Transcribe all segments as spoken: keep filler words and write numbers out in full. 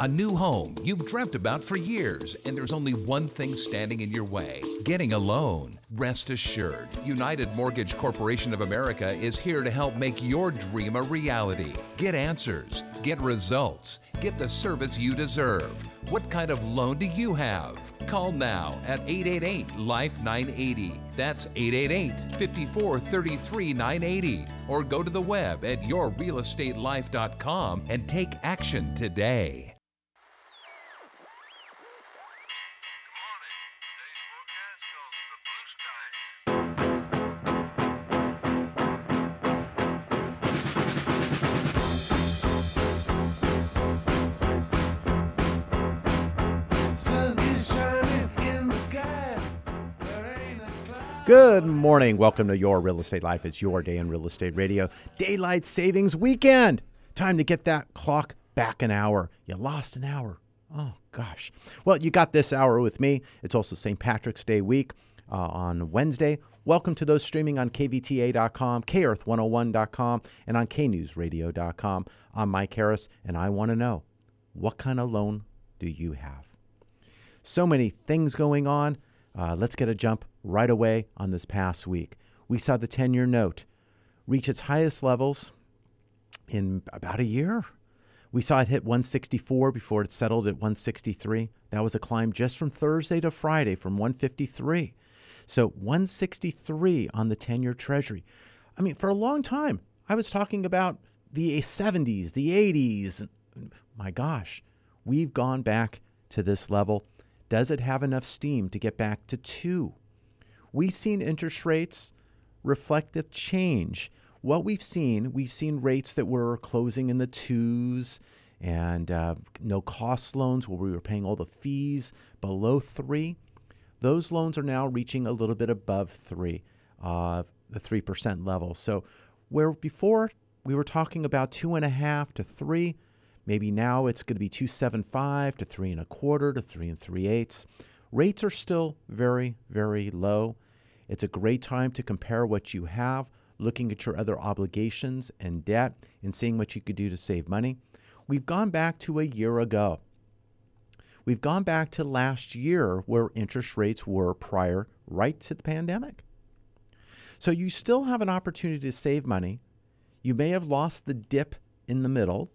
A new home you've dreamt about for years, and there's only one thing standing in your way: getting a loan. Rest assured, United Mortgage Corporation of America is here to help make your dream a reality. Get answers, get results, get the service you deserve. What kind of loan do you have? Call now at eight eight eight, life nine eight zero. That's eight eight eight, five four three three, nine eight zero. Or go to the web at your real estate life dot com and take action today. Good morning. Welcome to Your Real Estate Life. It's your day in real estate radio. Daylight savings weekend. Time to get that clock back an hour. You lost an hour. Oh, gosh. Well, you got this hour with me. It's also Saint Patrick's Day week uh, on Wednesday. Welcome to those streaming on K V T A dot com, K earth one oh one dot com, and on K news radio dot com. I'm Mike Harris, and I want to know, what kind of loan do you have? So many things going on. Uh, let's get a jump right away on this past week. We saw the ten-year note reach its highest levels in about a year. We saw it hit one sixty-four before it settled at one sixty-three. That was a climb just from Thursday to Friday from one fifty-three. So one sixty-three on the ten-year Treasury. I mean, for a long time, I was talking about the seventies, the eighties. My gosh, we've gone back to this level. Does it have enough steam to get back to two? We've seen interest rates reflect the change. What we've seen, we've seen rates that were closing in the twos and uh, no cost loans where we were paying all the fees below three. Those loans are now reaching a little bit above three, uh, the three percent level. So where before we were talking about two and a half to three, maybe now it's going to be two seventy-five to three and a quarter to three and three eighths. Rates are still very, very low. It's a great time to compare what you have, looking at your other obligations and debt and seeing what you could do to save money. We've gone back to a year ago. We've gone back to last year where interest rates were prior right to the pandemic. So you still have an opportunity to save money. You may have lost the dip in the middle.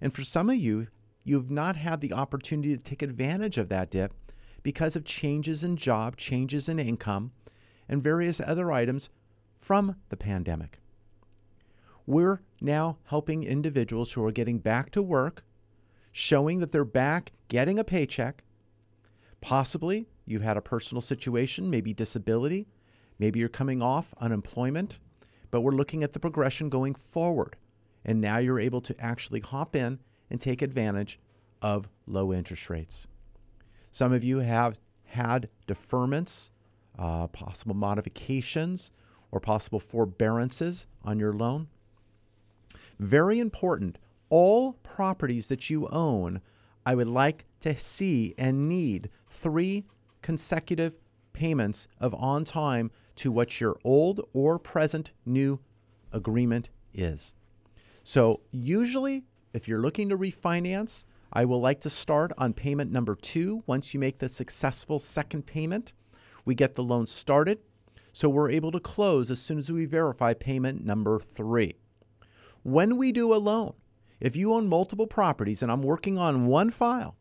And for some of you, you've not had the opportunity to take advantage of that dip because of changes in job, changes in income, and various other items from the pandemic. We're now helping individuals who are getting back to work, showing that they're back, getting a paycheck. Possibly you've had a personal situation, maybe disability, maybe you're coming off unemployment, but we're looking at the progression going forward. And now you're able to actually hop in and take advantage of low interest rates. Some of you have had deferments, uh, possible modifications, or possible forbearances on your loan. Very important. All properties that you own, I would like to see and need three consecutive payments of on time to what your old or present new agreement is. So usually, if you're looking to refinance, I will like to start on payment number two. Once you make the successful second payment, we get the loan started. So we're able to close as soon as we verify payment number three. When we do a loan, if you own multiple properties and I'm working on one file,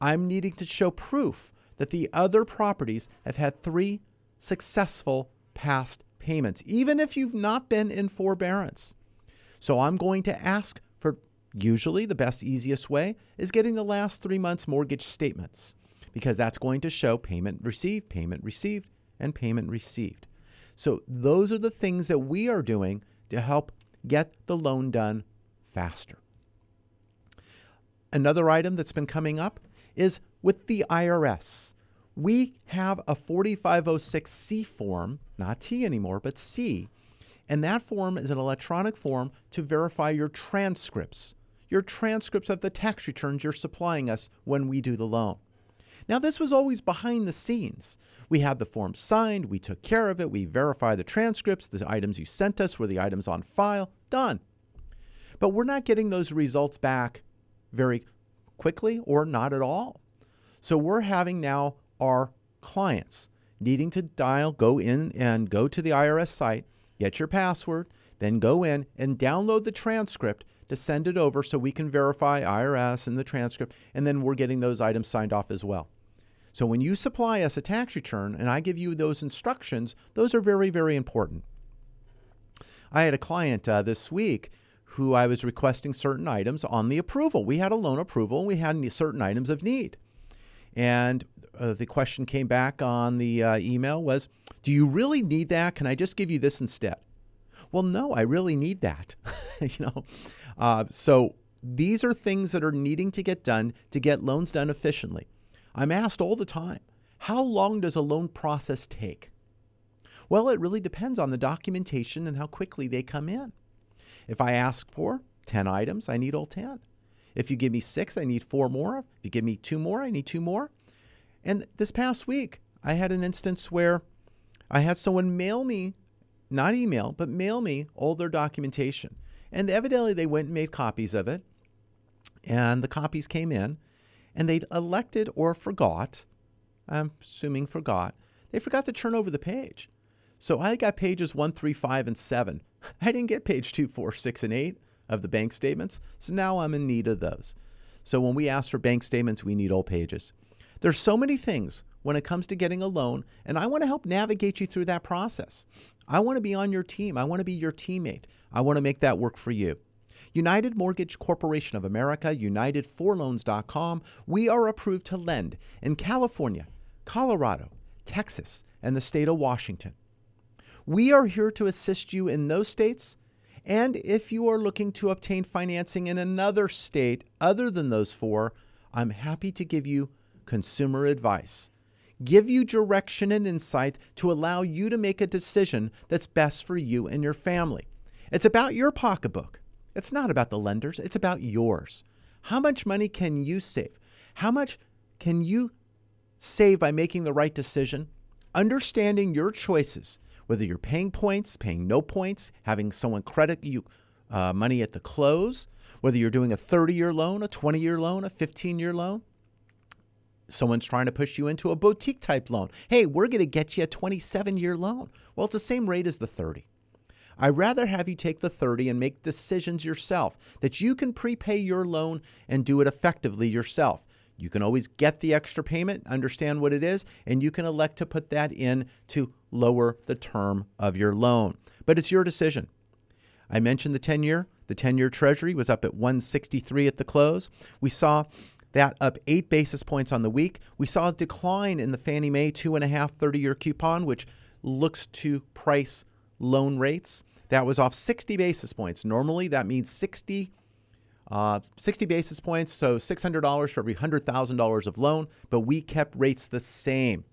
I'm needing to show proof that the other properties have had three successful past payments, even if you've not been in forbearance. So I'm going to ask for, usually the best, easiest way is getting the last three months mortgage statements, because that's going to show payment received, payment received, and payment received. So those are the things that we are doing to help get the loan done faster. Another item that's been coming up is with the I R S. We have a forty-five oh six C form, not T anymore, but C. And that form is an electronic form to verify your transcripts, your transcripts of the tax returns you're supplying us when we do the loan. Now, this was always behind the scenes. We had the form signed, we took care of it, we verified the transcripts, the items you sent us were the items on file, done. But we're not getting those results back very quickly or not at all. So we're having now our clients needing to dial, go in and go to the I R S site, get your password, then go in and download the transcript to send it over so we can verify I R S and the transcript, and then we're getting those items signed off as well. So when you supply us a tax return and I give you those instructions, those are very, very important. I had a client uh, this week who I was requesting certain items on the approval. We had a loan approval and we had certain items of need. And uh, the question came back on the uh, email was, do you really need that? Can I just give you this instead? Well, no, I really need that. you know, uh, so these are things that are needing to get done to get loans done efficiently. I'm asked all the time, how long does a loan process take? Well, it really depends on the documentation and how quickly they come in. If I ask for ten items, I need all ten. If you give me six, I need four more. If you give me two more, I need two more. And this past week, I had an instance where I had someone mail me, not email, but mail me all their documentation. And evidently they went and made copies of it. And the copies came in. And they'd elected or forgot, I'm assuming forgot, they forgot to turn over the page. So I got pages one, three, five, and seven. I didn't get page two, four, six, and eight of the bank statements. So now I'm in need of those. So when we ask for bank statements, we need all pages. There's so many things when it comes to getting a loan, and I want to help navigate you through that process. I want to be on your team. I want to be your teammate. I want to make that work for you. United Mortgage Corporation of America, united for loans dot com. We are approved to lend in California, Colorado, Texas, and the state of Washington. We are here to assist you in those states. And if you are looking to obtain financing in another state other than those four, I'm happy to give you consumer advice, give you direction and insight to allow you to make a decision that's best for you and your family. It's about your pocketbook. It's not about the lenders. It's about yours. How much money can you save? How much can you save by making the right decision? Understanding your choices, whether you're paying points, paying no points, having someone credit you uh, money at the close, whether you're doing a thirty-year loan, a twenty-year loan, a fifteen-year loan. Someone's trying to push you into a boutique-type loan. Hey, we're going to get you a twenty-seven-year loan. Well, it's the same rate as the thirty. I'd rather have you take the thirty and make decisions yourself, that you can prepay your loan and do it effectively yourself. You can always get the extra payment, understand what it is, and you can elect to put that in to lower the term of your loan. But it's your decision. I mentioned the ten-year. The ten-year Treasury was up at one sixty-three at the close. We saw that up eight basis points on the week. We saw a decline in the Fannie Mae two point five thirty-year coupon, which looks to price loan rates. That was off sixty basis points. Normally, that means sixty Uh, sixty basis points, so six hundred dollars for every one hundred thousand dollars of loan, but we kept rates the same.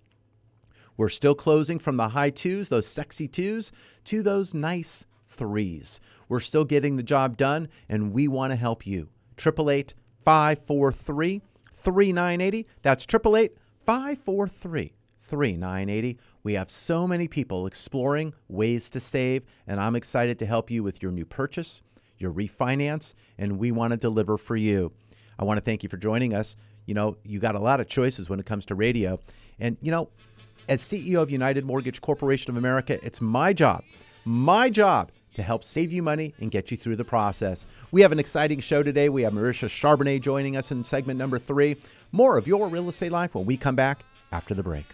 We're still closing from the high twos, those sexy twos, to those nice threes. We're still getting the job done, and we want to help you. eight eight eight, five four three, three nine eight zero. That's eight eight eight, five four three, three nine eight zero. We have so many people exploring ways to save, and I'm excited to help you with your new purchase, your refinance, and we want to deliver for you. I want to thank you for joining us. You know, you got a lot of choices when it comes to radio. And, you know, as C E O of United Mortgage Corporation of America, it's my job, my job to help save you money and get you through the process. We have an exciting show today. We have Marisha Charbonnet joining us in segment number three. More of your real estate life when we come back after the break.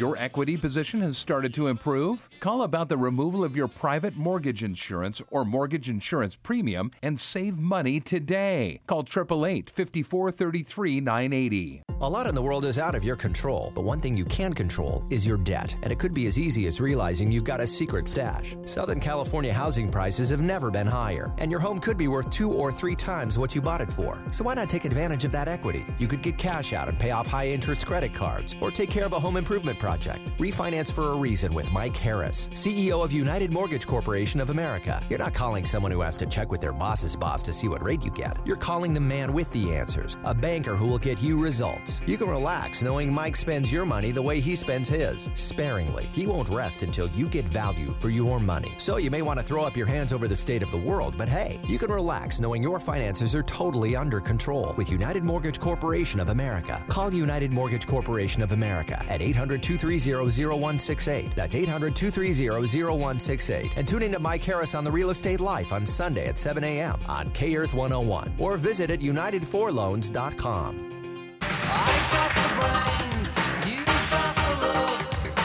Your equity position has started to improve? Call about the removal of your private mortgage insurance or mortgage insurance premium and save money today. Call eight eight eight, five four three three, nine eight zero. A lot in the world is out of your control, but one thing you can control is your debt, and it could be as easy as realizing you've got a secret stash. Southern California housing prices have never been higher, and your home could be worth two or three times what you bought it for. So why not take advantage of that equity? You could get cash out and pay off high-interest credit cards, or take care of a home improvement project. Refinance for a reason with Mike Harris, C E O of United Mortgage Corporation of America. You're not calling someone who has to check with their boss's boss to see what rate you get. You're calling the man with the answers, a banker who will get you results. You can relax knowing Mike spends your money the way he spends his, sparingly. He won't rest until you get value for your money. So you may want to throw up your hands over the state of the world, but hey, you can relax knowing your finances are totally under control with United Mortgage Corporation of America. Call United Mortgage Corporation of America at eight hundred, two three zero, zero one six eight. That's eight hundred, two three zero, zero one six eight. And tune in to Mike Harris on The Real Estate Life on Sunday at seven a.m. on K-Earth one oh one or visit at united four loans dot com. I've got the brains, you've got the looks.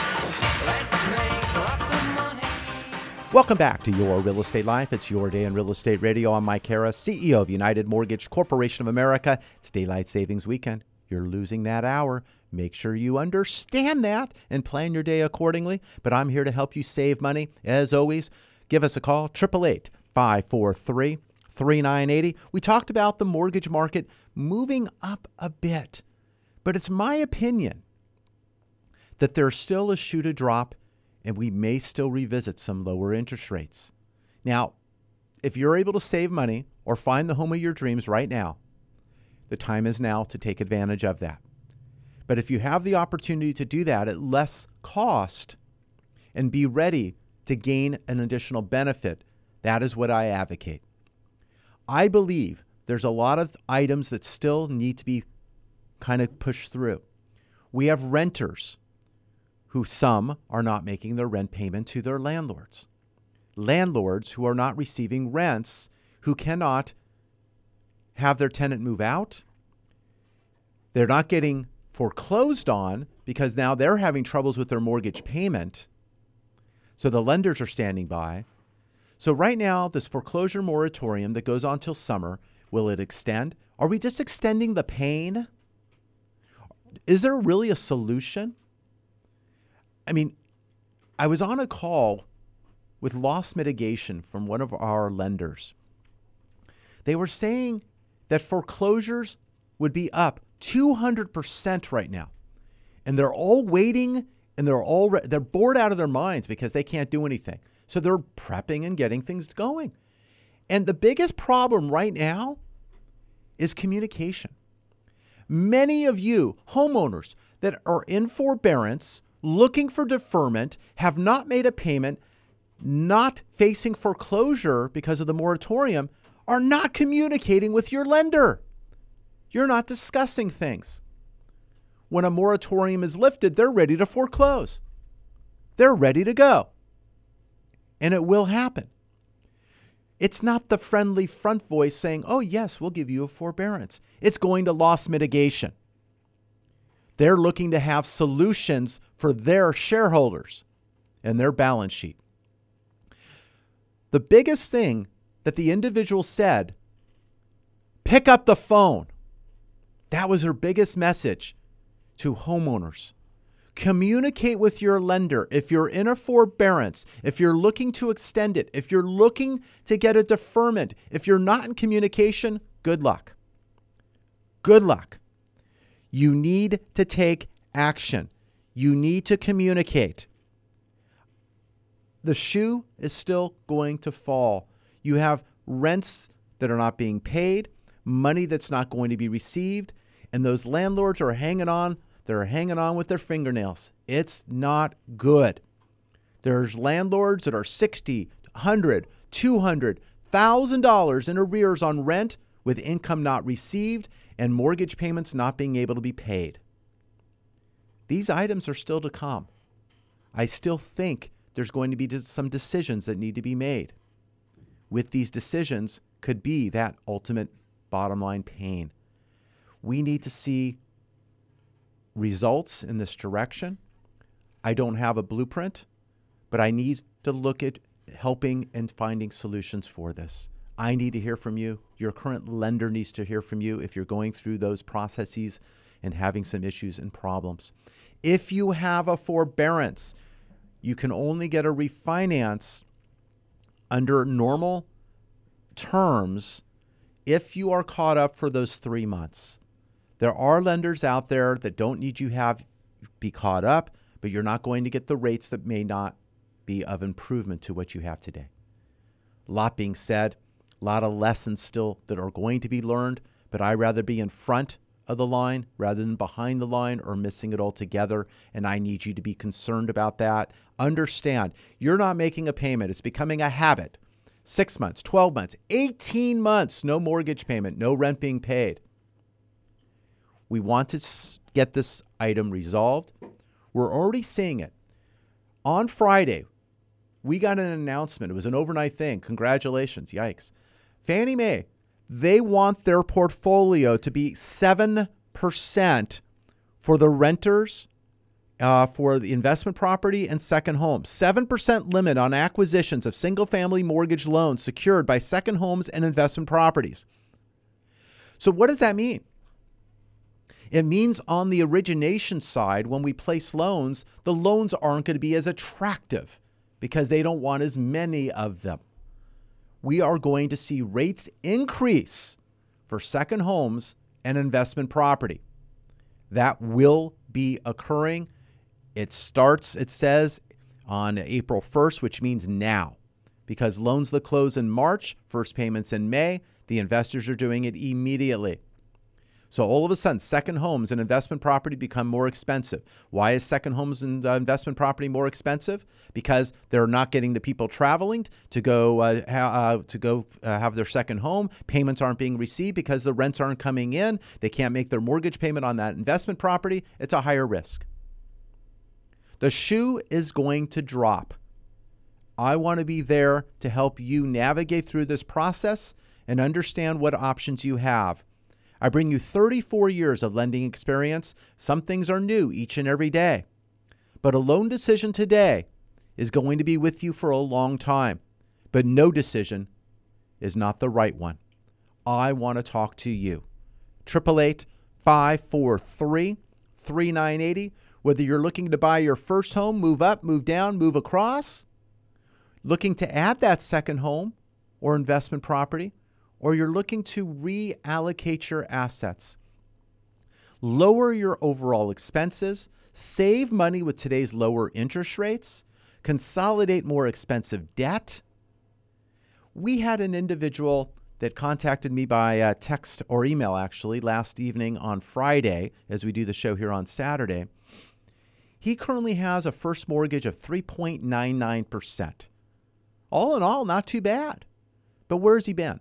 Let's make lots of money. Welcome back to Your Real Estate Life. It's your day in real estate radio. I'm Mike Harris, C E O of United Mortgage Corporation of America. It's daylight savings weekend. You're losing that hour. Make sure you understand that and plan your day accordingly. But I'm here to help you save money. As always, give us a call, eight eight eight, five four three, three nine eight zero. We talked about the mortgage market moving up a bit. But it's my opinion that there's still a shoe to drop, and we may still revisit some lower interest rates. Now, if you're able to save money or find the home of your dreams right now, the time is now to take advantage of that. But if you have the opportunity to do that at less cost and be ready to gain an additional benefit, that is what I advocate. I believe there's a lot of items that still need to be kind of push through. We have renters who some are not making their rent payment to their landlords. Landlords who are not receiving rents, who cannot have their tenant move out. They're not getting foreclosed on because now they're having troubles with their mortgage payment. So the lenders are standing by. So right now, this foreclosure moratorium that goes on till summer, will it extend? Are we just extending the pain? Is there really a solution? I mean, I was on a call with loss mitigation from one of our lenders. They were saying that foreclosures would be up two hundred percent right now. And they're all waiting and they're all re- they're bored out of their minds because they can't do anything. So they're prepping and getting things going. And the biggest problem right now is communication. Many of you homeowners that are in forbearance, looking for deferment, have not made a payment, not facing foreclosure because of the moratorium, are not communicating with your lender. You're not discussing things. When a moratorium is lifted, they're ready to foreclose. They're ready to go. And it will happen. It's not the friendly front voice saying, oh, yes, we'll give you a forbearance. It's going to loss mitigation. They're looking to have solutions for their shareholders and their balance sheet. The biggest thing that the individual said, pick up the phone. That was her biggest message to homeowners. Communicate with your lender. If you're in a forbearance, if you're looking to extend it, if you're looking to get a deferment, if you're not in communication, good luck. Good luck. You need to take action. You need to communicate. The shoe is still going to fall. You have rents that are not being paid, money that's not going to be received, and those landlords are hanging on. They're hanging on with their fingernails. It's not good. There's landlords that are sixty, one hundred, two hundred thousand dollars in arrears on rent with income not received and mortgage payments not being able to be paid. These items are still to come. I still think there's going to be some decisions that need to be made. With these decisions could be that ultimate bottom line pain. We need to see results in this direction. I don't have a blueprint, but I need to look at helping and finding solutions for this. I need to hear from you. Your current lender needs to hear from you if you're going through those processes and having some issues and problems. If you have a forbearance, you can only get a refinance under normal terms if you are caught up for those three months. There are lenders out there that don't need you have be caught up, but you're not going to get the rates that may not be of improvement to what you have today. A lot being said, a lot of lessons still that are going to be learned, but I'd rather be in front of the line rather than behind the line or missing it altogether. And I need you to be concerned about that. Understand, you're not making a payment. It's becoming a habit. Six months, twelve months, eighteen months, no mortgage payment, no rent being paid. We want to get this item resolved. We're already seeing it. On Friday, we got an announcement. It was an overnight thing. Congratulations. Yikes. Fannie Mae, they want their portfolio to be seven percent for the renters, uh, for the investment property and second homes. seven percent limit on acquisitions of single-family mortgage loans secured by second homes and investment properties. So what does that mean? It means on the origination side, when we place loans, the loans aren't going to be as attractive, because they don't want as many of them. We are going to see rates increase for second homes and investment property. That will be occurring. It starts, it says, on April first, which means now, because loans that close in March, first payments in May, the investors are doing it immediately. So all of a sudden, second homes and investment property become more expensive. Why is second homes and uh, investment property more expensive? Because they're not getting the people traveling to go uh, ha- uh, to go uh, have their second home. Payments aren't being received because the rents aren't coming in. They can't make their mortgage payment on that investment property. It's a higher risk. The shoe is going to drop. I want to be there to help you navigate through this process and understand what options you have. I bring you thirty-four years of lending experience. Some things are new each and every day. But a loan decision today is going to be with you for a long time. But no decision is not the right one. I want to talk to you. eight eight eight, five four three, three nine eight zero. Whether you're looking to buy your first home, move up, move down, move across, looking to add that second home or investment property, or you're looking to reallocate your assets. Lower your overall expenses, save money with today's lower interest rates, consolidate more expensive debt. We had an individual that contacted me by uh, text or email actually last evening on Friday, as we do the show here on Saturday. He currently has a first mortgage of three point nine nine percent. All in all, not too bad. But where's he been?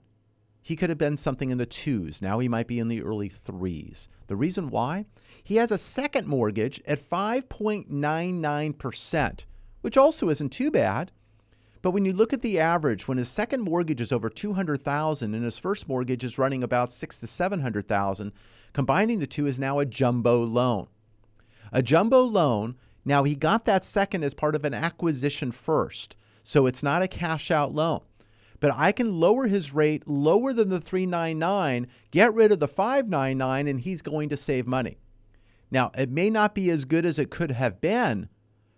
He could have been something in the twos. Now he might be in the early threes. The reason why? He has a second mortgage at five point nine nine percent, which also isn't too bad. But when you look at the average, when his second mortgage is over two hundred thousand dollars and his first mortgage is running about six hundred thousand to seven hundred thousand dollars, combining the two is now a jumbo loan. A jumbo loan, now he got that second as part of an acquisition first, so it's not a cash out loan. But I can lower his rate lower than the three ninety-nine, get rid of the five ninety-nine, and he's going to save money. Now, it may not be as good as it could have been,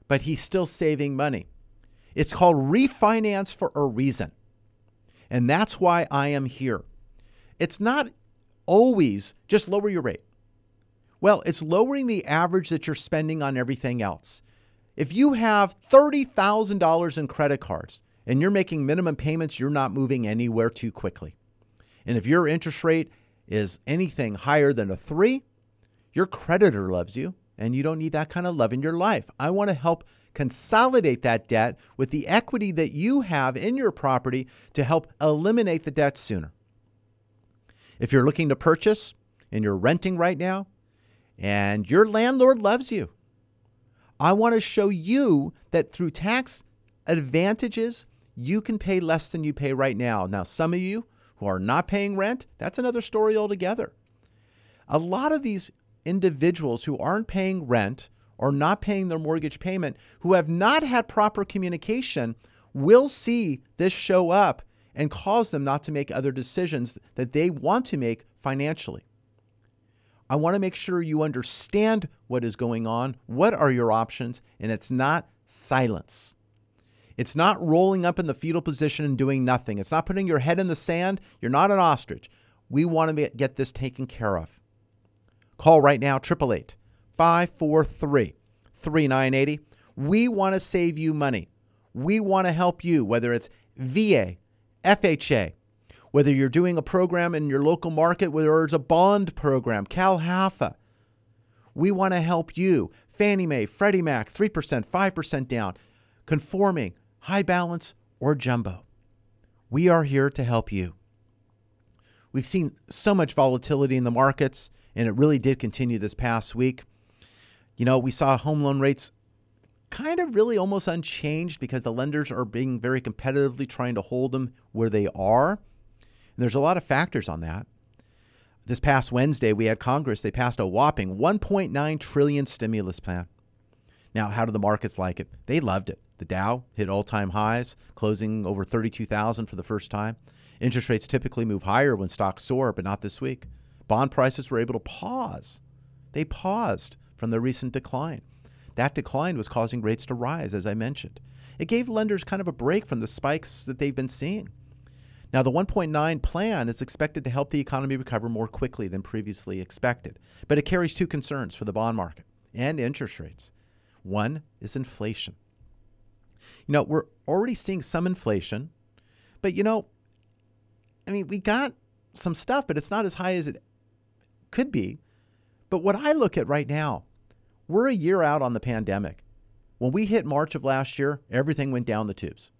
but he's still saving money. It's called refinance for a reason. And that's why I am here. It's not always just lower your rate. Well, it's lowering the average that you're spending on everything else. If you have thirty thousand dollars in credit cards, and you're making minimum payments, you're not moving anywhere too quickly. And if your interest rate is anything higher than a three, your creditor loves you and you don't need that kind of love in your life. I want to help consolidate that debt with the equity that you have in your property to help eliminate the debt sooner. If you're looking to purchase and you're renting right now and your landlord loves you, I want to show you that through tax advantages, you can pay less than you pay right now. Now, some of you who are not paying rent, that's another story altogether. A lot of these individuals who aren't paying rent are not paying their mortgage payment, who have not had proper communication, will see this show up and cause them not to make other decisions that they want to make financially. I want to make sure you understand what is going on, what are your options, and it's not silence. It's not rolling up in the fetal position and doing nothing. It's not putting your head in the sand. You're not an ostrich. We want to get this taken care of. Call right now, eight eight eight, five four three, three nine eight zero. We want to save you money. We want to help you, whether it's V A, F H A, whether you're doing a program in your local market, whether there's a bond program, CalHFA. We want to help you. Fannie Mae, Freddie Mac, three percent, five percent down, conforming, high balance, or jumbo. We are here to help you. We've seen so much volatility in the markets, and it really did continue this past week. You know, we saw home loan rates kind of really almost unchanged because the lenders are being very competitively trying to hold them where they are. And there's a lot of factors on that. This past Wednesday, we had Congress. They passed a whopping one point nine trillion dollars stimulus plan. Now, how do the markets like it? They loved it. The Dow hit all-time highs, closing over thirty-two thousand for the first time. Interest rates typically move higher when stocks soar, but not this week. Bond prices were able to pause. They paused from their recent decline. That decline was causing rates to rise, as I mentioned. It gave lenders kind of a break from the spikes that they've been seeing. Now, the one point nine plan is expected to help the economy recover more quickly than previously expected, but it carries two concerns for the bond market and interest rates. One is inflation. You know, we're already seeing some inflation, but, you know, I mean, we got some stuff, but it's not as high as it could be. But what I look at right now, we're a year out on the pandemic. When we hit March of last year, everything went down the tubes.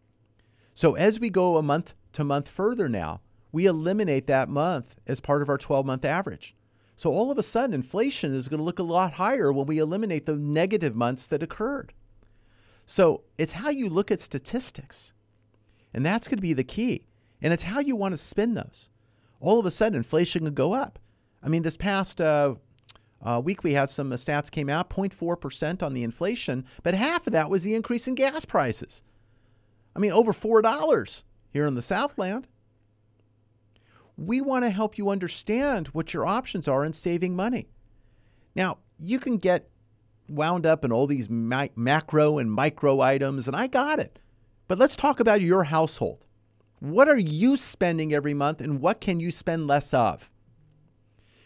So as we go a month to month further now, we eliminate that month as part of our twelve-month average. So all of a sudden, inflation is going to look a lot higher when we eliminate the negative months that occurred. So it's how you look at statistics, and that's going to be the key. And it's how you want to spin those. All of a sudden, inflation can go up. I mean, this past uh, uh, week, we had some uh, stats came out, zero point four percent on the inflation, but half of that was the increase in gas prices. I mean, over four dollars here in the Southland. We want to help you understand what your options are in saving money. Now, you can get wound up in all these ma- macro and micro items, and I got it. But let's talk about your household. What are you spending every month, and what can you spend less of?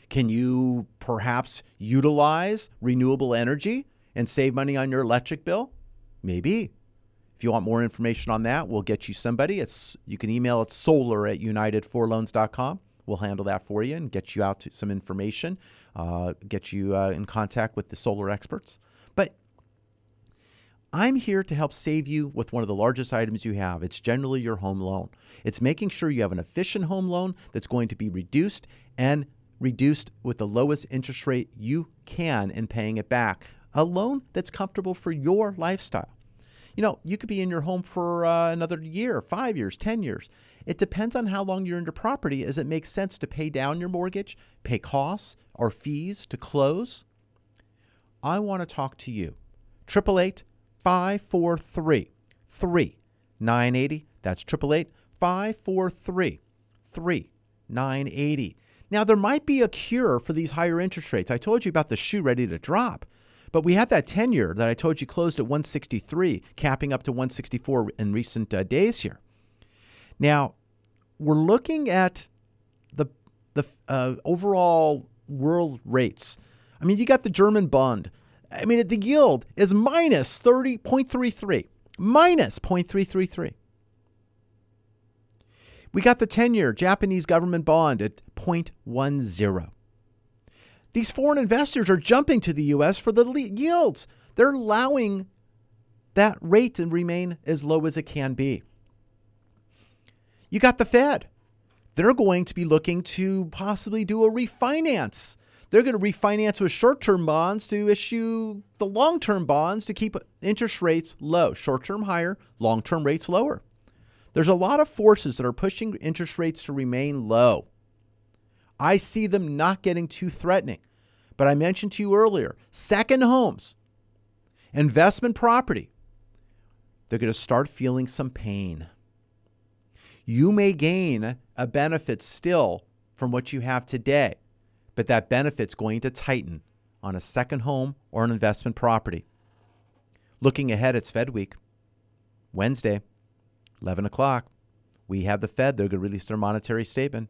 Can you perhaps utilize renewable energy and save money on your electric bill? Maybe. If you want more information on that, we'll get you somebody. It's, you can email at solar at united four loans dot com. We'll handle that for you and get you out to some information, uh, get you uh, in contact with the solar experts. But I'm here to help save you with one of the largest items you have. It's generally your home loan. It's making sure you have an efficient home loan that's going to be reduced and reduced with the lowest interest rate you can in paying it back. A loan that's comfortable for your lifestyle. You know, you could be in your home for uh, another year, five years, ten years. It depends on how long you're in your property as it makes sense to pay down your mortgage, pay costs or fees to close. I want to talk to you. eight eight eight, five four three, three nine eight zero. That's eight eight eight, five four three, three nine eight zero. Now, there might be a cure for these higher interest rates. I told you about the shoe ready to drop, but we had that ten-year that I told you closed at one sixty-three, capping up to one sixty-four in recent uh, days here. Now, we're looking at the, the uh, overall world rates. I mean, you got the German bond. I mean, the yield is minus thirty point three three, minus zero point three three three. We got the ten-year Japanese government bond at zero point one zero. These foreign investors are jumping to the U S for the yields. They're allowing that rate to remain as low as it can be. You got the Fed. They're going to be looking to possibly do a refinance. They're going to refinance with short-term bonds to issue the long-term bonds to keep interest rates low. Short-term higher, long-term rates lower. There's a lot of forces that are pushing interest rates to remain low. I see them not getting too threatening. But I mentioned to you earlier, second homes, investment property, they're going to start feeling some pain. You may gain a benefit still from what you have today, but that benefit's going to tighten on a second home or an investment property. Looking ahead, it's Fed Week. Wednesday, eleven o'clock, we have the Fed. They're going to release their monetary statement.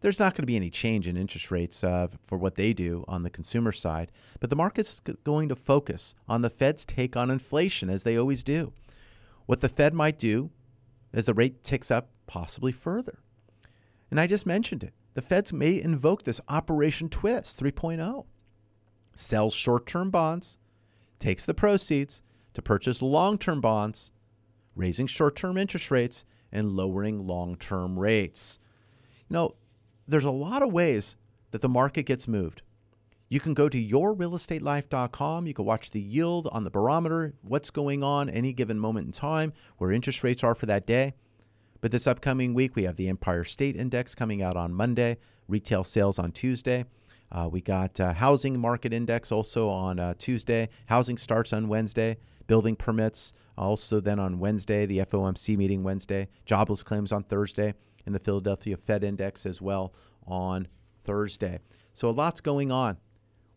There's not going to be any change in interest rates uh, for what they do on the consumer side, but the market's going to focus on the Fed's take on inflation, as they always do. What the Fed might do as the rate ticks up possibly further. And I just mentioned it. The Feds may invoke this Operation Twist three point oh. Sells short-term bonds, takes the proceeds to purchase long-term bonds, raising short-term interest rates and lowering long-term rates. You know, there's a lot of ways that the market gets moved. You can go to your real estate life dot com. You can watch the yield on the barometer, what's going on any given moment in time, where interest rates are for that day. But this upcoming week, we have the Empire State Index coming out on Monday, retail sales on Tuesday. Uh, we got uh, housing market index also on uh, Tuesday, housing starts on Wednesday, building permits also then on Wednesday, the F O M C meeting Wednesday, jobless claims on Thursday, and the Philadelphia Fed Index as well on Thursday. So a lot's going on.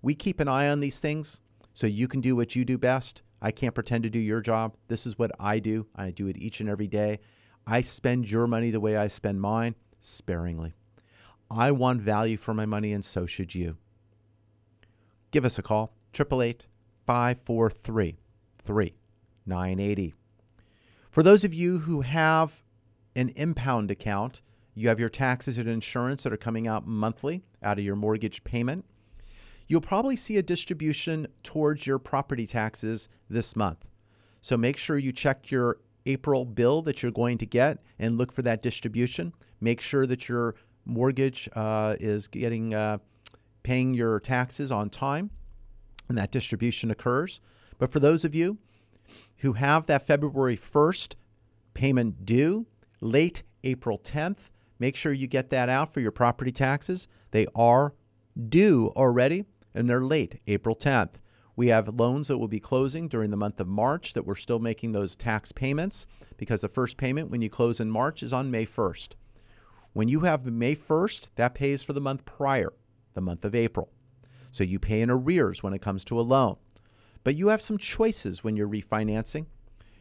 We keep an eye on these things so you can do what you do best. I can't pretend to do your job. This is what I do. I do it each and every day. I spend your money the way I spend mine, sparingly. I want value for my money, and so should you. Give us a call, eight eight eight, five four three, three nine eight zero. For those of you who have an impound account, you have your taxes and insurance that are coming out monthly out of your mortgage payment. You'll probably see a distribution towards your property taxes this month. So make sure you check your April bill that you're going to get and look for that distribution. Make sure that your mortgage uh, is getting uh, paying your taxes on time and that distribution occurs. But for those of you who have that February first payment due late April tenth, make sure you get that out for your property taxes. They are due already, and they're late April tenth. We have loans that will be closing during the month of March that we're still making those tax payments because the first payment when you close in March is on May first. When you have May first, that pays for the month prior, the month of April. So you pay in arrears when it comes to a loan. But you have some choices when you're refinancing.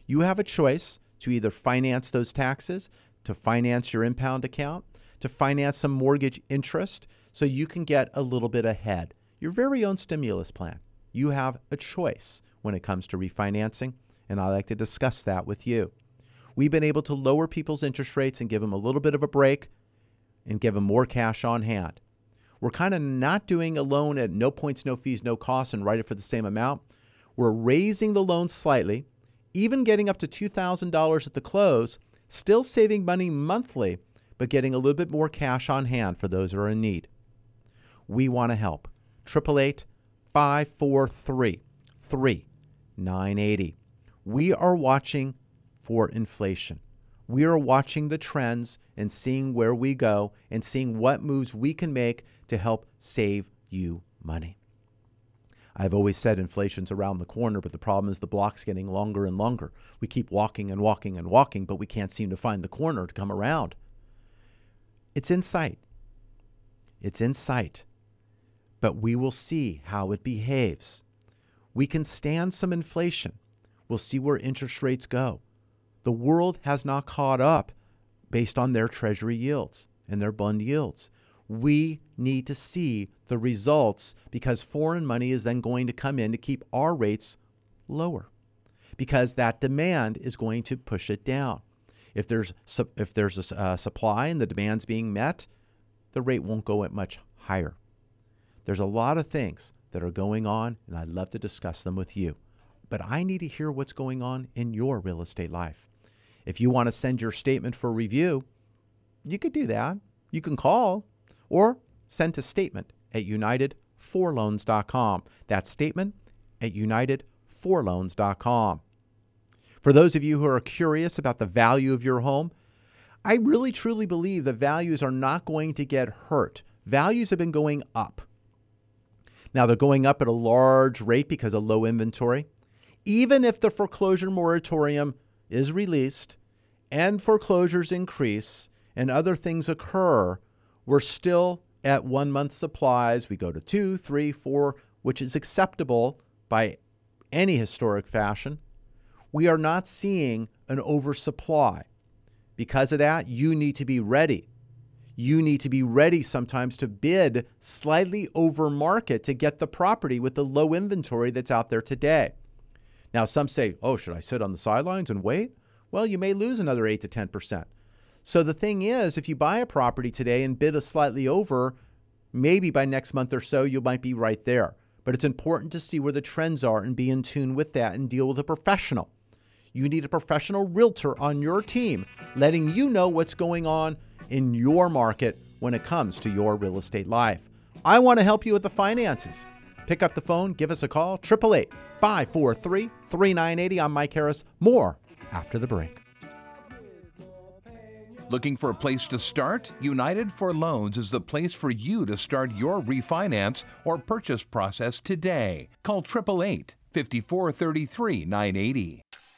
You have a choice to either finance those taxes, to finance your impound account, to finance some mortgage interest, so you can get a little bit ahead. Your very own stimulus plan. You have a choice when it comes to refinancing, and I like to discuss that with you. We've been able to lower people's interest rates and give them a little bit of a break and give them more cash on hand. We're kind of not doing a loan at no points, no fees, no costs, and write it for the same amount. We're raising the loan slightly, even getting up to two thousand dollars at the close, still saving money monthly, but getting a little bit more cash on hand for those who are in need. We want to help. eight eight eight, five four three, three nine eight zero. We are watching for inflation. We are watching the trends and seeing where we go and seeing what moves we can make to help save you money. I've always said inflation's around the corner, but the problem is the block's getting longer and longer. We keep walking and walking and walking, but we can't seem to find the corner to come around. It's in sight. It's in sight. But we will see how it behaves. We can stand some inflation. We'll see where interest rates go. The world has not caught up based on their treasury yields and their bond yields. We need to see the results because foreign money is then going to come in to keep our rates lower because that demand is going to push it down. If there's if there's a uh, supply and the demand's being met, the rate won't go at much higher. There's a lot of things that are going on, and I'd love to discuss them with you. But I need to hear what's going on in your real estate life. If you want to send your statement for review, you could do that. You can call or send a statement at united for loans dot com. That's statement at united for loans dot com. For those of you who are curious about the value of your home, I really truly believe the values are not going to get hurt. Values have been going up. Now, they're going up at a large rate because of low inventory. even if the foreclosure moratorium is released and foreclosures increase and other things occur, we're still at one month supplies. We go to two, three, four, which is acceptable by any historic fashion. We are not seeing an oversupply. Because of that, you need to be ready. You need to be ready sometimes to bid slightly over market to get the property with the low inventory that's out there today. Now, some say, oh, should I sit on the sidelines and wait? Well, you may lose another eight to ten percent. So the thing is, if you buy a property today and bid a slightly over, maybe by next month or so, you might be right there. But it's important to see where the trends are and be in tune with that and deal with a professional. You need a professional realtor on your team, letting you know what's going on in your market when it comes to your real estate life. I want to help you with the finances. Pick up the phone, give us a call, eight eight eight, five four three, three nine eight zero. I'm Mike Harris. More after the break. Looking for a place to start? United for Loans is the place for you to start your refinance or purchase process today. Call eight eight eight, five four three, three nine eight zero.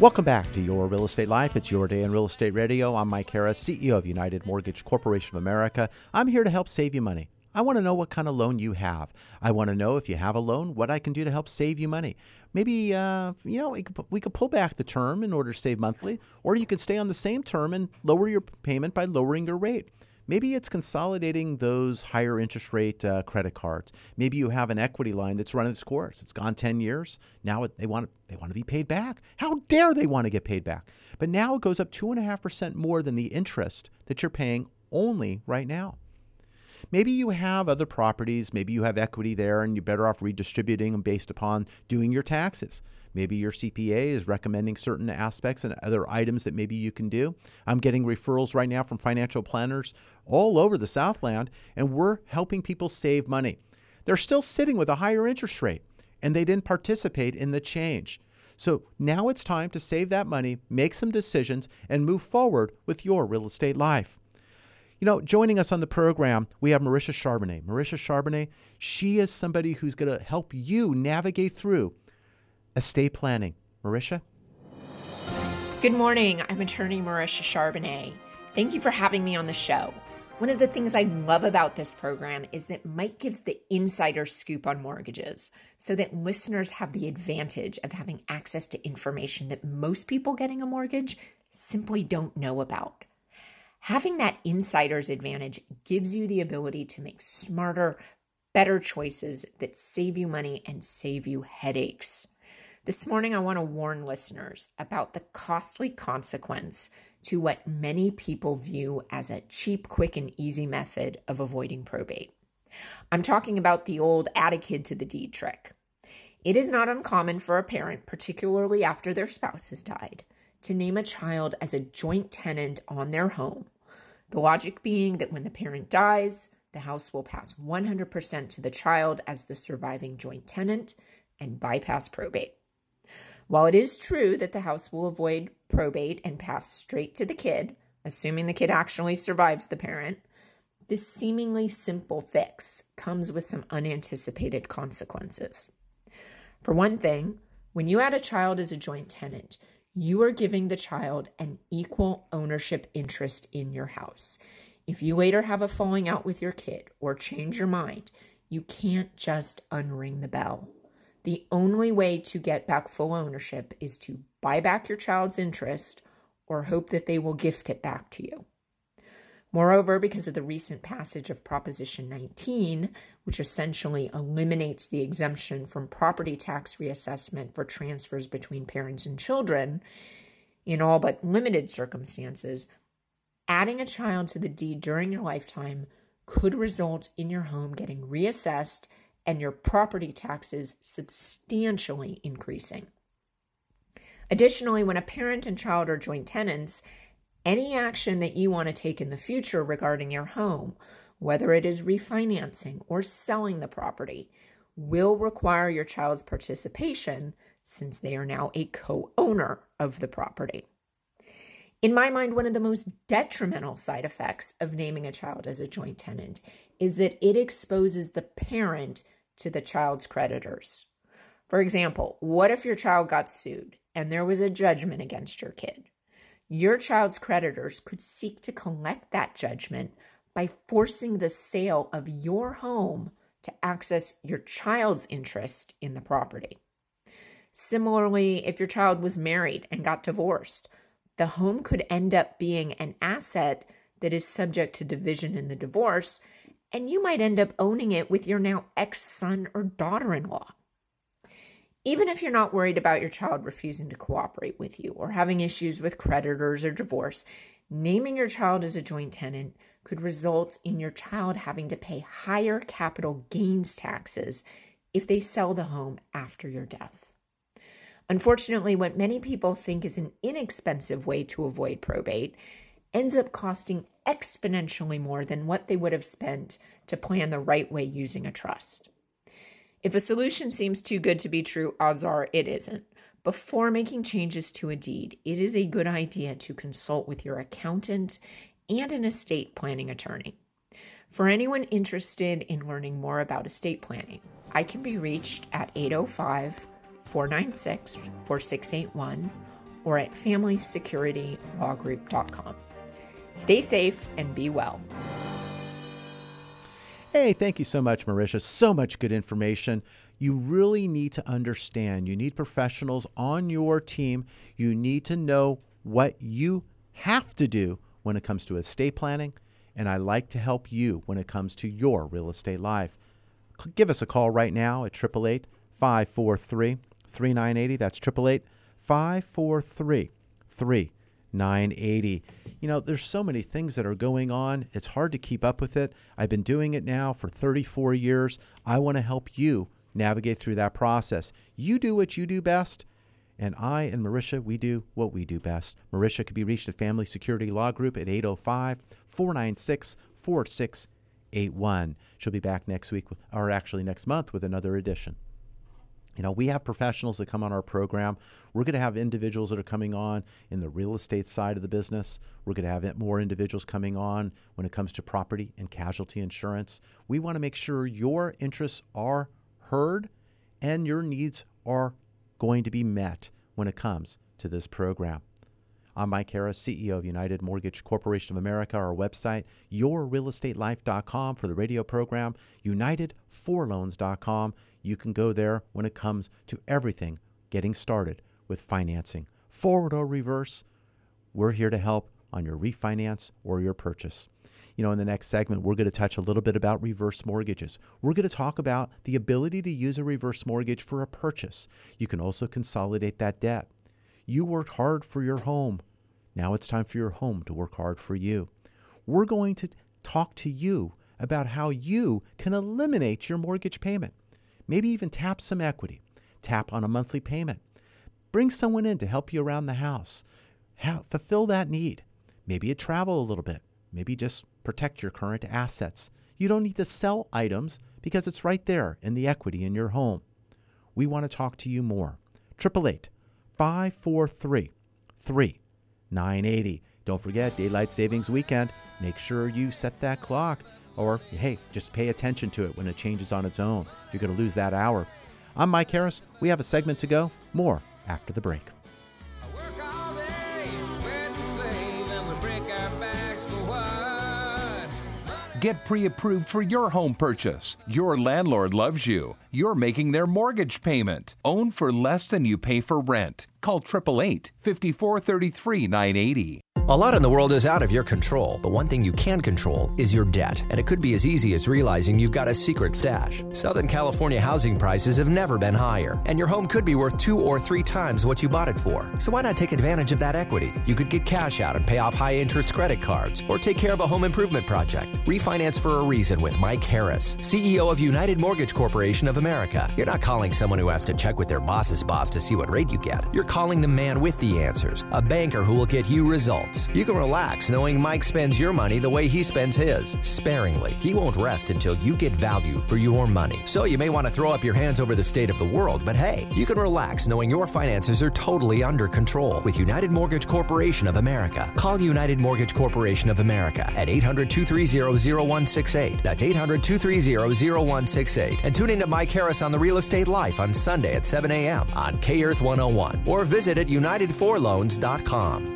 Welcome back to Your Real Estate Life. It's Your Day in Real Estate Radio. I'm Mike Harris, C E O of United Mortgage Corporation of America. I'm here to help save you money. I want to know what kind of loan you have. I want to know if you have a loan, what I can do to help save you money. Maybe, uh, you know, we could, we could pull back the term in order to save monthly, or you could stay on the same term and lower your payment by lowering your rate. Maybe it's consolidating those higher interest rate uh, credit cards. Maybe you have an equity line that's run its course. It's gone ten years. Now it, they want they want to be paid back. How dare they want to get paid back? But now it goes up two point five percent more than the interest that you're paying only right now. Maybe you have other properties. Maybe you have equity there and you're better off redistributing them based upon doing your taxes. Maybe your C P A is recommending certain aspects and other items that maybe you can do. I'm getting referrals right now from financial planners all over the Southland, and we're helping people save money. They're still sitting with a higher interest rate, and they didn't participate in the change. So now it's time to save that money, make some decisions, and move forward with your real estate life. You know, joining us on the program, we have Marisha Charbonnet. Marisha Charbonnet, she is somebody who's going to help you navigate through estate planning. Marisha? Good morning. I'm attorney Marisha Charbonnet. Thank you for having me on the show. One of the things I love about this program is that Mike gives the insider scoop on mortgages so that listeners have the advantage of having access to information that most people getting a mortgage simply don't know about. Having that insider's advantage gives you the ability to make smarter, better choices that save you money and save you headaches. This morning, I want to warn listeners about the costly consequence to what many people view as a cheap, quick, and easy method of avoiding probate. I'm talking about the old add a kid to the deed trick. It is not uncommon for a parent, particularly after their spouse has died, to name a child as a joint tenant on their home. The logic being that when the parent dies, the house will pass one hundred percent to the child as the surviving joint tenant and bypass probate. While it is true that the house will avoid probate and pass straight to the kid, assuming the kid actually survives the parent, this seemingly simple fix comes with some unanticipated consequences. For one thing, when you add a child as a joint tenant, you are giving the child an equal ownership interest in your house. If you later have a falling out with your kid or change your mind, you can't just unring the bell. The only way to get back full ownership is to buy back your child's interest or hope that they will gift it back to you. Moreover, because of the recent passage of Proposition nineteen, which essentially eliminates the exemption from property tax reassessment for transfers between parents and children, in all but limited circumstances, adding a child to the deed during your lifetime could result in your home getting reassessed and your property taxes substantially increasing. Additionally, when a parent and child are joint tenants, any action that you want to take in the future regarding your home, whether it is refinancing or selling the property, will require your child's participation since they are now a co-owner of the property. In my mind, one of the most detrimental side effects of naming a child as a joint tenant is that it exposes the parent to the child's creditors. For example, what if your child got sued and there was a judgment against your kid? Your child's creditors could seek to collect that judgment by forcing the sale of your home to access your child's interest in the property. Similarly, if your child was married and got divorced, the home could end up being an asset that is subject to division in the divorce, and you might end up owning it with your now ex-son or daughter-in-law. Even if you're not worried about your child refusing to cooperate with you or having issues with creditors or divorce, naming your child as a joint tenant could result in your child having to pay higher capital gains taxes if they sell the home after your death. Unfortunately, what many people think is an inexpensive way to avoid probate ends up costing exponentially more than what they would have spent to plan the right way using a trust. If a solution seems too good to be true, odds are it isn't. Before making changes to a deed, it is a good idea to consult with your accountant and an estate planning attorney. For anyone interested in learning more about estate planning, I can be reached at eight oh five, four nine six, four six eight one or at family security law group dot com. Stay safe and be well. Hey, thank you so much, Marisha. So much good information. You really need to understand. You need professionals on your team. You need to know what you have to do when it comes to estate planning. And I like to help you when it comes to your real estate life. Give us a call right now at eight eight eight, five four three, three nine eight zero. That's eight eight eight, five four three, three nine eight zero. You know, there's so many things that are going on. It's hard to keep up with it. I've been doing it now for thirty-four years. I want to help you navigate through that process. You do what you do best, and I and Marisha, we do what we do best. Marisha can be reached at Family Security Law Group at eight oh five, four nine six, four six eight one. She'll be back next week, or actually next month, with another edition. You know, we have professionals that come on our program. We're going to have individuals that are coming on in the real estate side of the business. We're going to have more individuals coming on when it comes to property and casualty insurance. We want to make sure your interests are heard and your needs are going to be met when it comes to this program. I'm Mike Harris, C E O of United Mortgage Corporation of America. Our website, your real estate life dot com, for the radio program, united for loans dot com. You can go there when it comes to everything getting started with financing. Forward or reverse, we're here to help on your refinance or your purchase. You know, in the next segment, we're going to touch a little bit about reverse mortgages. We're going to talk about the ability to use a reverse mortgage for a purchase. You can also consolidate that debt. You worked hard for your home. Now it's time for your home to work hard for you. We're going to talk to you about how you can eliminate your mortgage payment. Maybe even tap some equity. Tap on a monthly payment. Bring someone in to help you around the house. Have, fulfill that need. Maybe you travel a little bit. Maybe just protect your current assets. You don't need to sell items because it's right there in the equity in your home. We want to talk to you more. eight eight eight, five four three, three nine eight zero. Don't forget, Daylight Savings Weekend. Make sure you set that clock, or hey, just pay attention to it when it changes on its own. You're going to lose that hour. I'm Mike Harris. We have a segment to go. More after the break. I work all day, sweat and slave, and we break our backs for what? Get pre-approved for your home purchase. Your landlord loves you. You're making their mortgage payment. Own for less than you pay for rent. Call eight eight eight, five four three three, nine eight zero. A lot in the world is out of your control, but one thing you can control is your debt, and it could be as easy as realizing you've got a secret stash. Southern California housing prices have never been higher, and your home could be worth two or three times what you bought it for. So why not take advantage of that equity? You could get cash out and pay off high-interest credit cards, or take care of a home improvement project. Refinance for a reason with Mike Harris, C E O of United Mortgage Corporation of America. You're not calling someone who has to check with their boss's boss to see what rate you get. You're calling the man with the answers, a banker who will get you results. You can relax knowing Mike spends your money the way he spends his, sparingly. He won't rest until you get value for your money. So you may want to throw up your hands over the state of the world, but hey, you can relax knowing your finances are totally under control with United Mortgage Corporation of America. Call United Mortgage Corporation of America at eight hundred, two three zero, zero one six eight. That's eight hundred, two three zero, zero one six eight. And tune in to Mike Harris on the Real Estate Life on Sunday at seven a.m. on K-Earth one oh one or visit at united four loans dot com.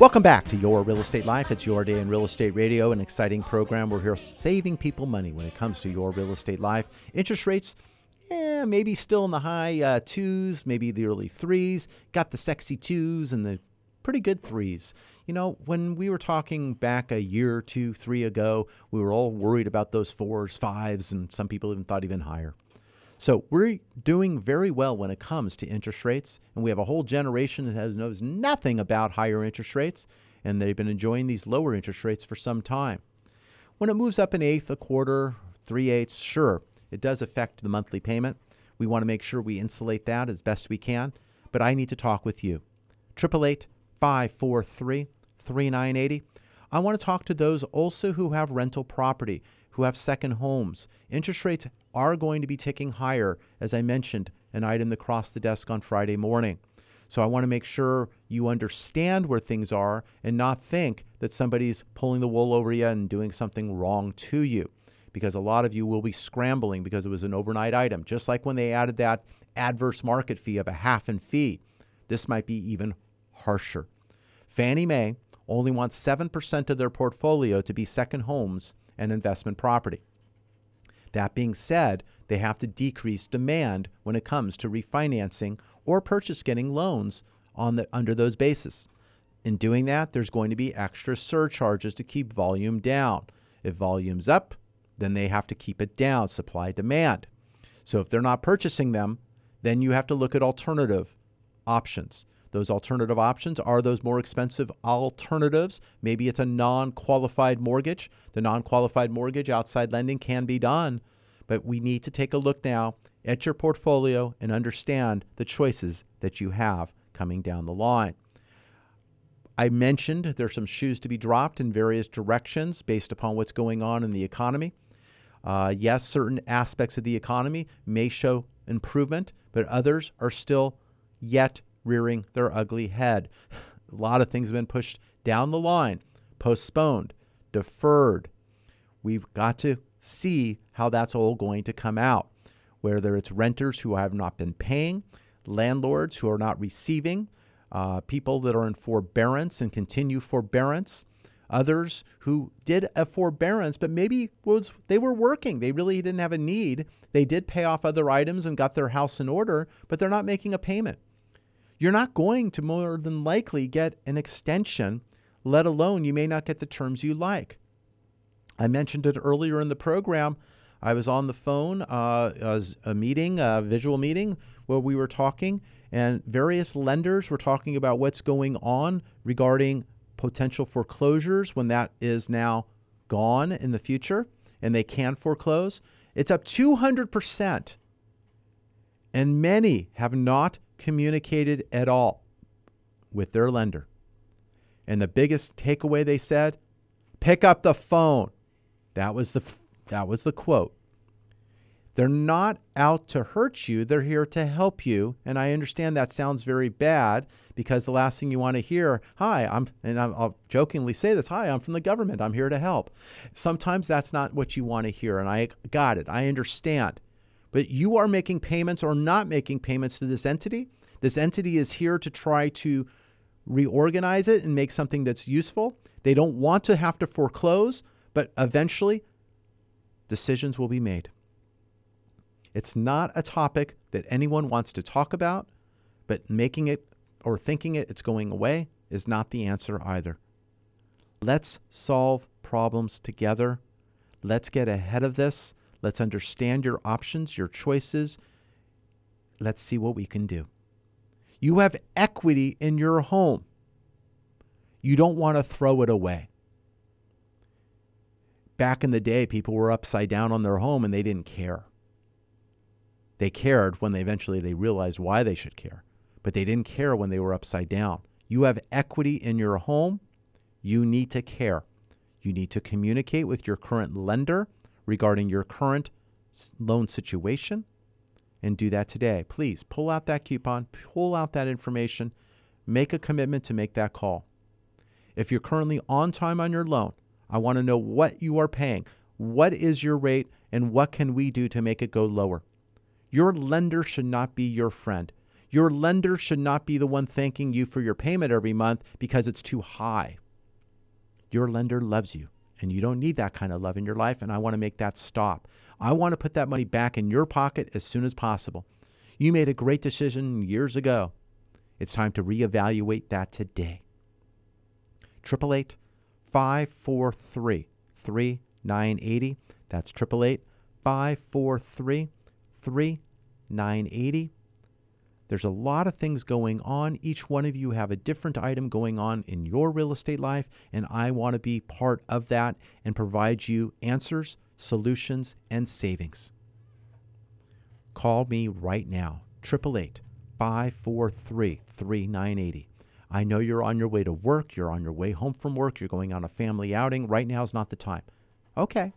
Welcome back to Your Real Estate Life. It's Your Day in Real Estate Radio, an exciting program. We're here saving people money when it comes to your real estate life. Interest rates, eh, maybe still in the high uh, twos, maybe the early threes. Got the sexy twos and the pretty good threes. You know, when we were talking back a year, two, three ago, we were all worried about those fours, fives, and some people even thought even higher. So we're doing very well when it comes to interest rates, and we have a whole generation that has, knows nothing about higher interest rates, and they've been enjoying these lower interest rates for some time. When it moves up an eighth, a quarter, three-eighths, sure, it does affect the monthly payment. We want to make sure we insulate that as best we can, but I need to talk with you. eight eight eight, five four three, three nine eight zero. I want to talk to those also who have rental property, who have second homes. Interest rates are going to be ticking higher, as I mentioned, an item that crossed the desk on Friday morning. So I want to make sure you understand where things are and not think that somebody's pulling the wool over you and doing something wrong to you, because a lot of you will be scrambling because it was an overnight item, just like when they added that adverse market fee of a half in fee. This might be even harsher. Fannie Mae only wants seven percent of their portfolio to be second homes and investment property. That being said, they have to decrease demand when it comes to refinancing or purchase getting loans on the, under those bases. In doing that, there's going to be extra surcharges to keep volume down. If volume's up, then they have to keep it down, supply demand. So if they're not purchasing them, then you have to look at alternative options. Those alternative options are those more expensive alternatives. Maybe it's a non-qualified mortgage. The non-qualified mortgage outside lending can be done, but we need to take a look now at your portfolio and understand the choices that you have coming down the line. I mentioned there's some shoes to be dropped in various directions based upon what's going on in the economy. Uh, yes, certain aspects of the economy may show improvement, but others are still yet rearing their ugly head. A lot of things have been pushed down the line, postponed, deferred. We've got to see how that's all going to come out, whether it's renters who have not been paying, landlords who are not receiving, uh, people that are in forbearance and continue forbearance, others who did a forbearance, but maybe was they were working. They really didn't have a need. They did pay off other items and got their house in order, but they're not making a payment. You're not going to more than likely get an extension, let alone you may not get the terms you like. I mentioned it earlier in the program. I was on the phone, uh, as a meeting, a visual meeting where we were talking, and various lenders were talking about what's going on regarding potential foreclosures when that is now gone in the future and they can foreclose. It's up two hundred percent, and many have not communicated at all with their lender. And the biggest takeaway, they said, pick up the phone. That was the that was the quote. They're not out to hurt you. They're here to help you. And I understand that sounds very bad, because the last thing you want to hear, hi, I'm, and I'll jokingly say this, hi, I'm from the government. I'm here to help. Sometimes that's not what you want to hear. And I got it. I understand. But you are making payments or not making payments to this entity. This entity is here to try to reorganize it and make something that's useful. They don't want to have to foreclose, but eventually decisions will be made. It's not a topic that anyone wants to talk about, but making it or thinking it, it's going away is not the answer either. Let's solve problems together. Let's get ahead of this. Let's understand your options, your choices. Let's see what we can do. You have equity in your home. You don't want to throw it away. Back in the day, people were upside down on their home and they didn't care. They cared when they eventually they realized why they should care, but they didn't care when they were upside down. You have equity in your home. You need to care. You need to communicate with your current lender regarding your current loan situation and do that today. Please pull out that coupon, pull out that information, make a commitment to make that call. If you're currently on time on your loan, I want to know what you are paying, what is your rate, and what can we do to make it go lower. Your lender should not be your friend. Your lender should not be the one thanking you for your payment every month because it's too high. Your lender loves you, and you don't need that kind of love in your life, and I want to make that stop. I want to put that money back in your pocket as soon as possible. You made a great decision years ago. It's time to reevaluate that today. eight eight eight, five four three, three nine eight zero. That's eight eight eight, five four three, three nine eight zero. There's a lot of things going on. Each one of you have a different item going on in your real estate life, and I want to be part of that and provide you answers, solutions, and savings. Call me right now, eight eight eight, five four three, three nine eight zero. I know you're on your way to work, you're on your way home from work, you're going on a family outing. Right now is not the time. Okay,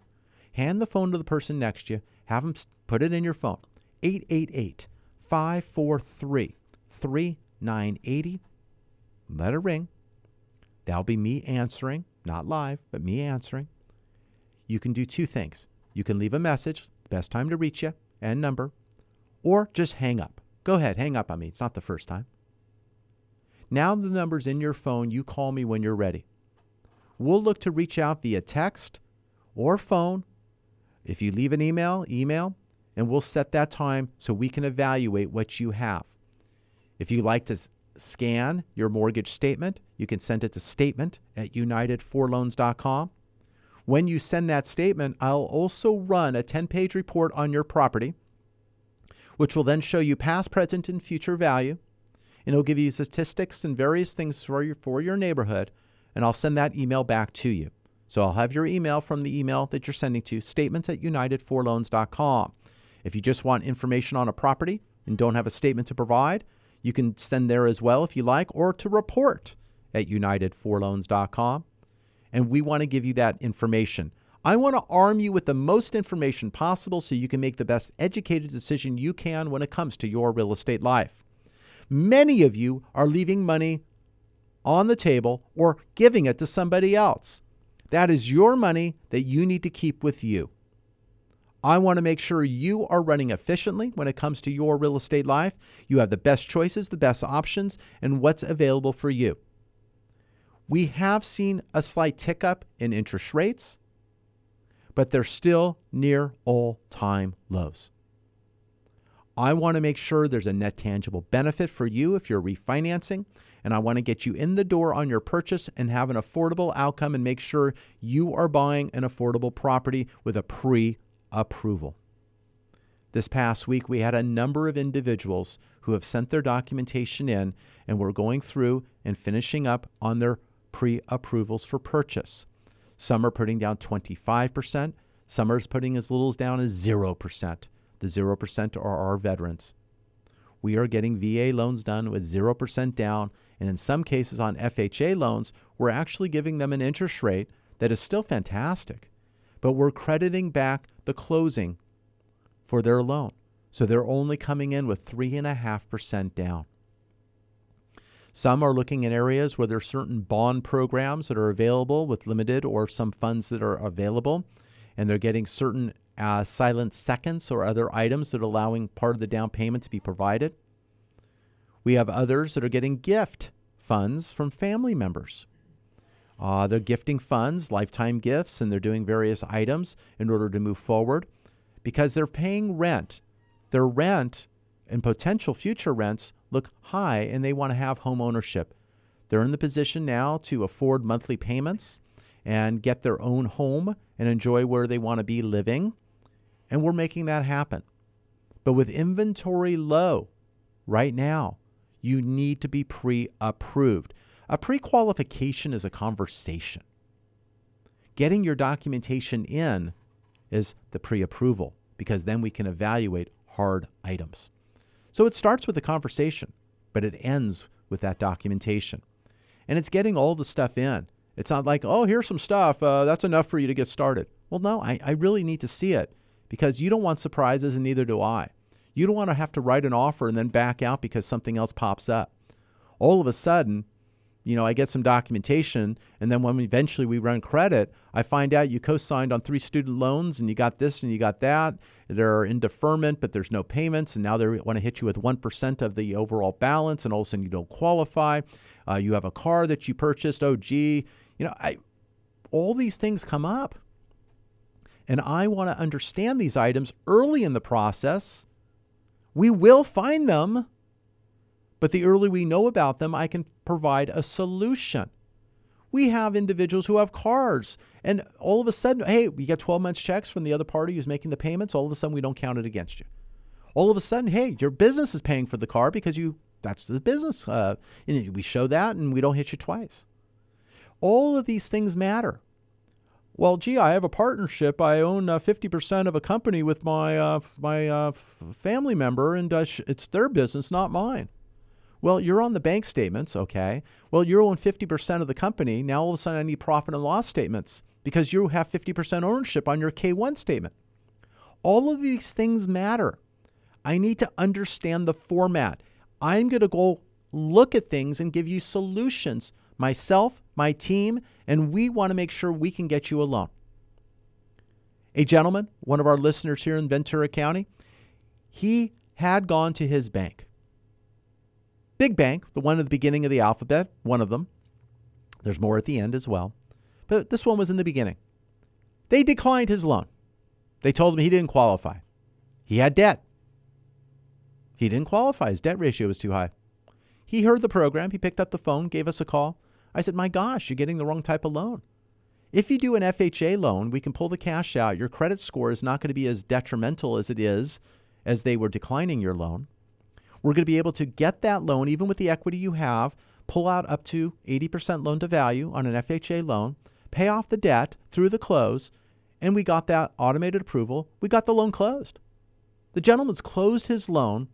hand the phone to the person next to you. Have them put it in your phone. eight eight eight, five four three, three nine eight zero. Let it ring. That'll be me answering, not live, but me answering. You can do two things. You can leave a message, best time to reach you, and number, or just hang up. Go ahead, hang up on me. It's not the first time. Now the number's in your phone. You call me when you're ready. We'll look to reach out via text or phone. If you leave an email, email. And we'll set that time so we can evaluate what you have. If you like to scan your mortgage statement, you can send it to statement at united four loans dot com. When you send that statement, I'll also run a ten-page report on your property, which will then show you past, present, and future value. And it'll give you statistics and various things for your, for your neighborhood. And I'll send that email back to you. So I'll have your email from the email that you're sending to, statements at united four loans dot com. If you just want information on a property and don't have a statement to provide, you can send there as well if you like, or to report at united four loans dot com. And we want to give you that information. I want to arm you with the most information possible so you can make the best educated decision you can when it comes to your real estate life. Many of you are leaving money on the table or giving it to somebody else. That is your money that you need to keep with you. I want to make sure you are running efficiently when it comes to your real estate life. You have the best choices, the best options, and what's available for you. We have seen a slight tick up in interest rates, but they're still near all-time lows. I want to make sure there's a net tangible benefit for you if you're refinancing, and I want to get you in the door on your purchase and have an affordable outcome and make sure you are buying an affordable property with a pre approval. This past week, we had a number of individuals who have sent their documentation in and we're going through and finishing up on their pre-approvals for purchase. Some are putting down twenty-five percent. Some are putting as little as down as zero percent. The zero percent are our veterans. We are getting V A loans done with zero percent down. And in some cases on F H A loans, we're actually giving them an interest rate that is still fantastic, but we're crediting back the closing for their loan. So they're only coming in with three point five percent down. Some are looking in areas where there are certain bond programs that are available with limited or some funds that are available, and they're getting certain uh, silent seconds or other items that are allowing part of the down payment to be provided. We have others that are getting gift funds from family members. Uh, they're gifting funds, lifetime gifts, and they're doing various items in order to move forward because they're paying rent. Their rent and potential future rents look high, and they want to have home ownership. They're in the position now to afford monthly payments and get their own home and enjoy where they want to be living. And we're making that happen. But with inventory low right now, you need to be pre-approved. A pre-qualification is a conversation. Getting your documentation in is the pre-approval, because then we can evaluate hard items. So it starts with a conversation, but it ends with that documentation. And it's getting all the stuff in. It's not like, oh, here's some stuff. Uh, that's enough for you to get started. Well, no, I, I really need to see it, because you don't want surprises, and neither do I. You don't want to have to write an offer and then back out because something else pops up. All of a sudden, you know, I get some documentation, and then when we eventually we run credit, I find out you co-signed on three student loans, and you got this and you got that. They're in deferment, but there's no payments, and now they want to hit you with one percent of the overall balance, and all of a sudden you don't qualify. Uh, you have a car that you purchased. Oh, gee. You know, I, all these things come up. And I want to understand these items early in the process. We will find them, but the earlier we know about them, I can provide a solution. We have individuals who have cars, and all of a sudden, hey, we get twelve months checks from the other party who's making the payments. All of a sudden, we don't count it against you. All of a sudden, hey, your business is paying for the car because you that's the business. Uh, and we show that, and we don't hit you twice. All of these things matter. Well, gee, I have a partnership. I own uh, fifty percent of a company with my uh, my uh, family member, and uh, sh- it's their business, not mine. Well, you're on the bank statements, okay. Well, you own fifty percent of the company. Now, all of a sudden, I need profit and loss statements because you have fifty percent ownership on your K one statement. All of these things matter. I need to understand the format. I'm going to go look at things and give you solutions, myself, my team, and we want to make sure we can get you a loan. A gentleman, one of our listeners here in Ventura County, he had gone to his bank. Big bank, the one at the beginning of the alphabet, one of them. There's more at the end as well. But this one was in the beginning. They declined his loan. They told him he didn't qualify. He had debt. He didn't qualify. His debt ratio was too high. He heard the program. He picked up the phone, gave us a call. I said, my gosh, you're getting the wrong type of loan. If you do an F H A loan, we can pull the cash out. Your credit score is not going to be as detrimental as it is as they were declining your loan. We're going to be able to get that loan, even with the equity you have, pull out up to eighty percent loan to value on an F H A loan, pay off the debt through the close, and we got that automated approval. We got the loan closed. The gentleman's closed his loan,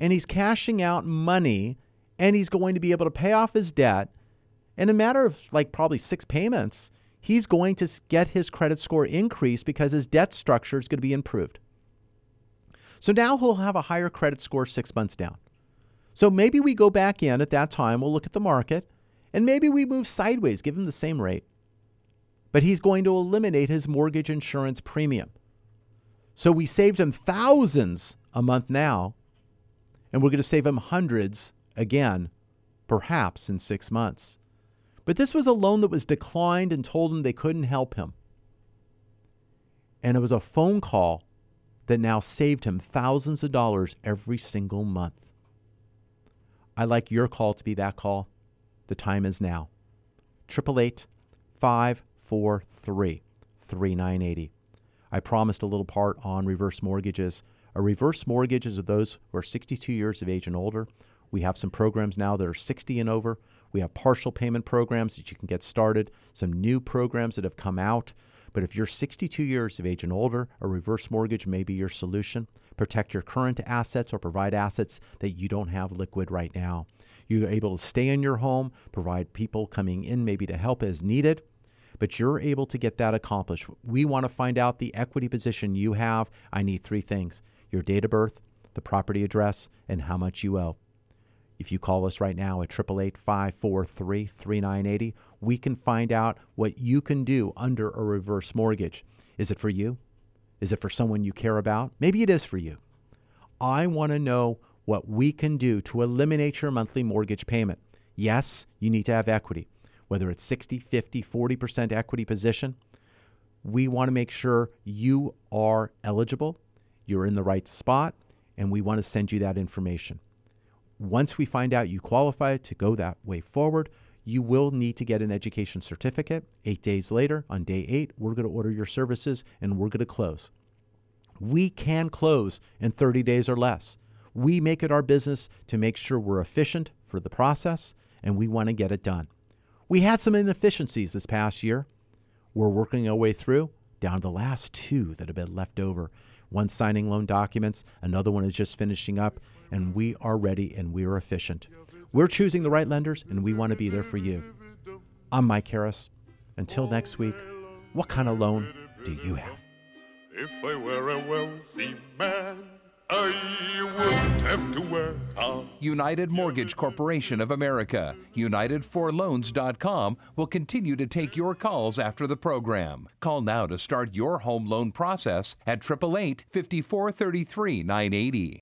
and he's cashing out money, and he's going to be able to pay off his debt. In a matter of like probably six payments, he's going to get his credit score increased because his debt structure is going to be improved. So now he'll have a higher credit score six months down. So maybe we go back in at that time, we'll look at the market, and maybe we move sideways, give him the same rate. But he's going to eliminate his mortgage insurance premium. So we saved him thousands a month now, and we're going to save him hundreds again, perhaps in six months. But this was a loan that was declined and told him they couldn't help him. And it was a phone call that now saved him thousands of dollars every single month. I'd like your call to be that call. The time is now. eight eight eight, five four three, three nine eight zero. I promised a little part on reverse mortgages. A reverse mortgage is of those who are sixty-two years of age and older. We have some programs now that are sixty and over. We have partial payment programs that you can get started, some new programs that have come out. But if you're sixty-two years of age and older, a reverse mortgage may be your solution. Protect your current assets or provide assets that you don't have liquid right now. You're able to stay in your home, provide people coming in maybe to help as needed, but you're able to get that accomplished. We want to find out the equity position you have. I need three things: your date of birth, the property address, and how much you owe. If you call us right now at eight eight eight, five four three, three nine eight zero, we can find out what you can do under a reverse mortgage. Is it for you? Is it for someone you care about? Maybe it is for you. I want to know what we can do to eliminate your monthly mortgage payment. Yes, you need to have equity, whether it's sixty, fifty, forty percent equity position. We want to make sure you are eligible, you're in the right spot, and we want to send you that information. Once we find out you qualify to go that way forward, you will need to get an education certificate. Eight days later, on day eight, we're going to order your services and we're going to close. We can close in thirty days or less. We make it our business to make sure we're efficient for the process, and we want to get it done. We had some inefficiencies this past year. We're working our way through, down to the last two that have been left over. One signing loan documents, another one is just finishing up, and we are ready and we are efficient. We're choosing the right lenders, and we want to be there for you. I'm Mike Harris. Until next week, what kind of loan do you have? If I were a wealthy man, I wouldn't have to work on. United Mortgage Corporation of America, united for loans dot com will continue to take your calls after the program. Call now to start your home loan process at eight eight eight, five four three three, nine eight zero.